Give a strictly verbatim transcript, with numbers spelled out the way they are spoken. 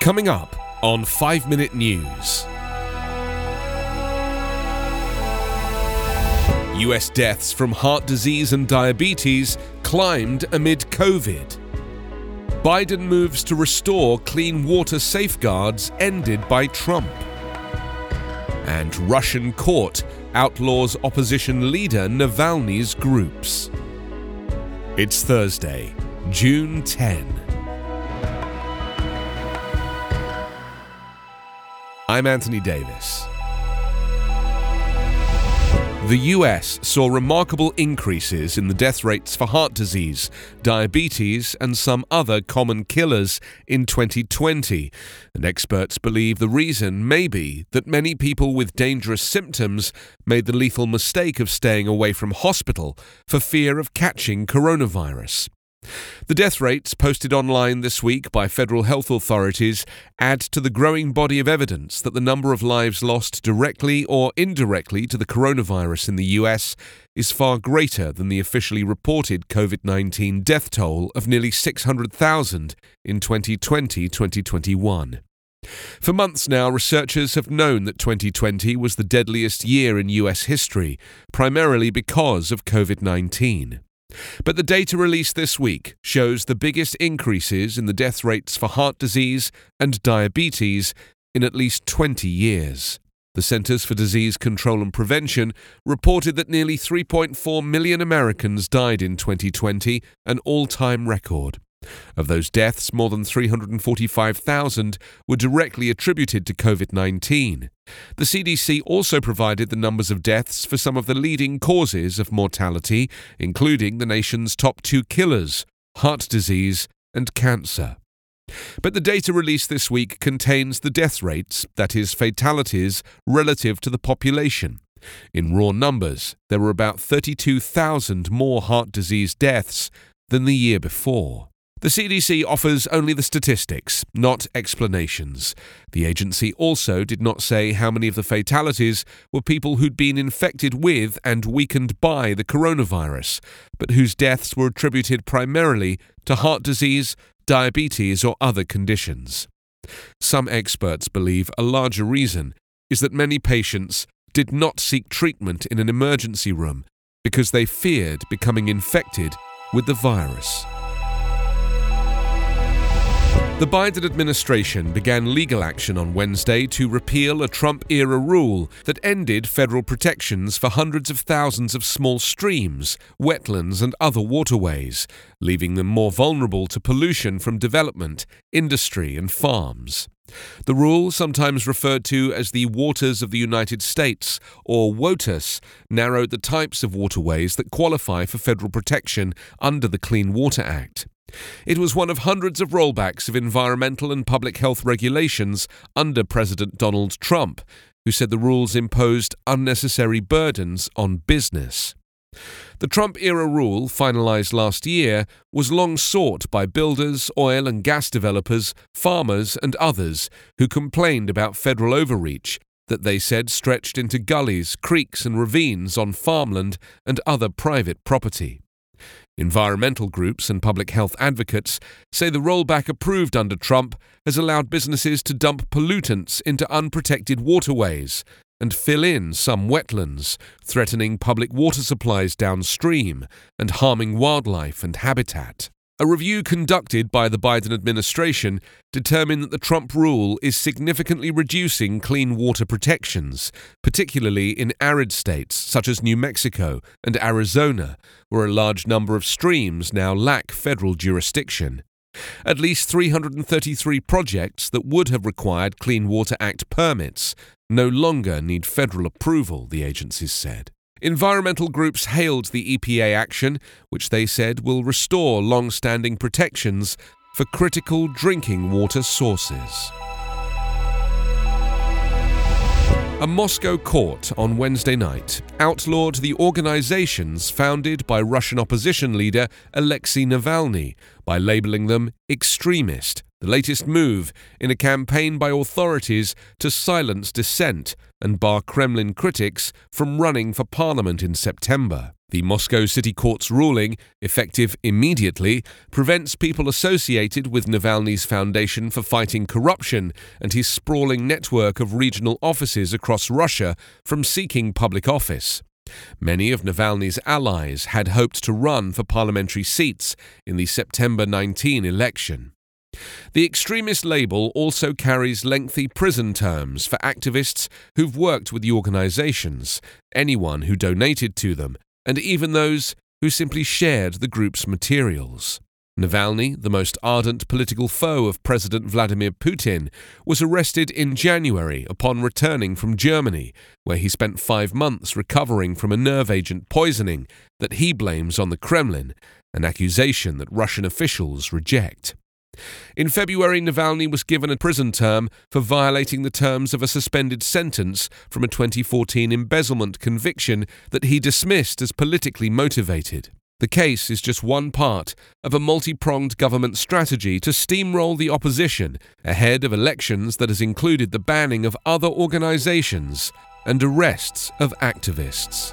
Coming up on five minute News. U S deaths from heart disease and diabetes climbed amid COVID. Biden moves to restore clean water safeguards ended by Trump. And Russian court outlaws opposition leader Navalny's groups. It's Thursday, June tenth. I'm Anthony Davis. The U S saw remarkable increases in the death rates for heart disease, diabetes, and some other common killers in twenty twenty. And experts believe the reason may be that many people with dangerous symptoms made the lethal mistake of staying away from hospital for fear of catching coronavirus. The death rates posted online this week by federal health authorities add to the growing body of evidence that the number of lives lost directly or indirectly to the coronavirus in the U S is far greater than the officially reported COVID nineteen death toll of nearly six hundred thousand in twenty twenty to twenty twenty-one. For months now, researchers have known that twenty twenty was the deadliest year in U S history, primarily because of COVID nineteen. But the data released this week shows the biggest increases in the death rates for heart disease and diabetes in at least twenty years. The Centers for Disease Control and Prevention reported that nearly three point four million Americans died in twenty twenty, an all-time record. Of those deaths, more than three hundred forty-five thousand were directly attributed to COVID nineteen. The C D C also provided the numbers of deaths for some of the leading causes of mortality, including the nation's top two killers, heart disease and cancer. But the data released this week contains the death rates, that is, fatalities, relative to the population. In raw numbers, there were about thirty-two thousand more heart disease deaths than the year before. The C D C offers only the statistics, not explanations. The agency also did not say how many of the fatalities were people who'd been infected with and weakened by the coronavirus, but whose deaths were attributed primarily to heart disease, diabetes, or other conditions. Some experts believe a larger reason is that many patients did not seek treatment in an emergency room because they feared becoming infected with the virus. The Biden administration began legal action on Wednesday to repeal a Trump-era rule that ended federal protections for hundreds of thousands of small streams, wetlands, and other waterways, leaving them more vulnerable to pollution from development, industry, and farms. The rule, sometimes referred to as the Waters of the United States, or WOTUS, narrowed the types of waterways that qualify for federal protection under the Clean Water Act. It was one of hundreds of rollbacks of environmental and public health regulations under President Donald Trump, who said the rules imposed unnecessary burdens on business. The Trump-era rule, finalized last year, was long sought by builders, oil and gas developers, farmers and others who complained about federal overreach that they said stretched into gullies, creeks and ravines on farmland and other private property. Environmental groups and public health advocates say the rollback approved under Trump has allowed businesses to dump pollutants into unprotected waterways and fill in some wetlands, threatening public water supplies downstream and harming wildlife and habitat. A review conducted by the Biden administration determined that the Trump rule is significantly reducing clean water protections, particularly in arid states such as New Mexico and Arizona, where a large number of streams now lack federal jurisdiction. At least three hundred thirty-three projects that would have required Clean Water Act permits no longer need federal approval, the agencies said. Environmental groups hailed the E P A action, which they said will restore long-standing protections for critical drinking water sources. A Moscow court on Wednesday night outlawed the organizations founded by Russian opposition leader Alexei Navalny by labeling them extremist the latest move in a campaign by authorities to silence dissent and bar Kremlin critics from running for parliament in September. The Moscow City Court's ruling, effective immediately, prevents people associated with Navalny's Foundation for Fighting Corruption and his sprawling network of regional offices across Russia from seeking public office. Many of Navalny's allies had hoped to run for parliamentary seats in the September nineteenth election. The extremist label also carries lengthy prison terms for activists who've worked with the organizations, anyone who donated to them, and even those who simply shared the group's materials. Navalny, the most ardent political foe of President Vladimir Putin, was arrested in January upon returning from Germany, where he spent five months recovering from a nerve agent poisoning that he blames on the Kremlin, an accusation that Russian officials reject. In February, Navalny was given a prison term for violating the terms of a suspended sentence from a twenty fourteen embezzlement conviction that he dismissed as politically motivated. The case is just one part of a multi-pronged government strategy to steamroll the opposition ahead of elections that has included the banning of other organizations and arrests of activists.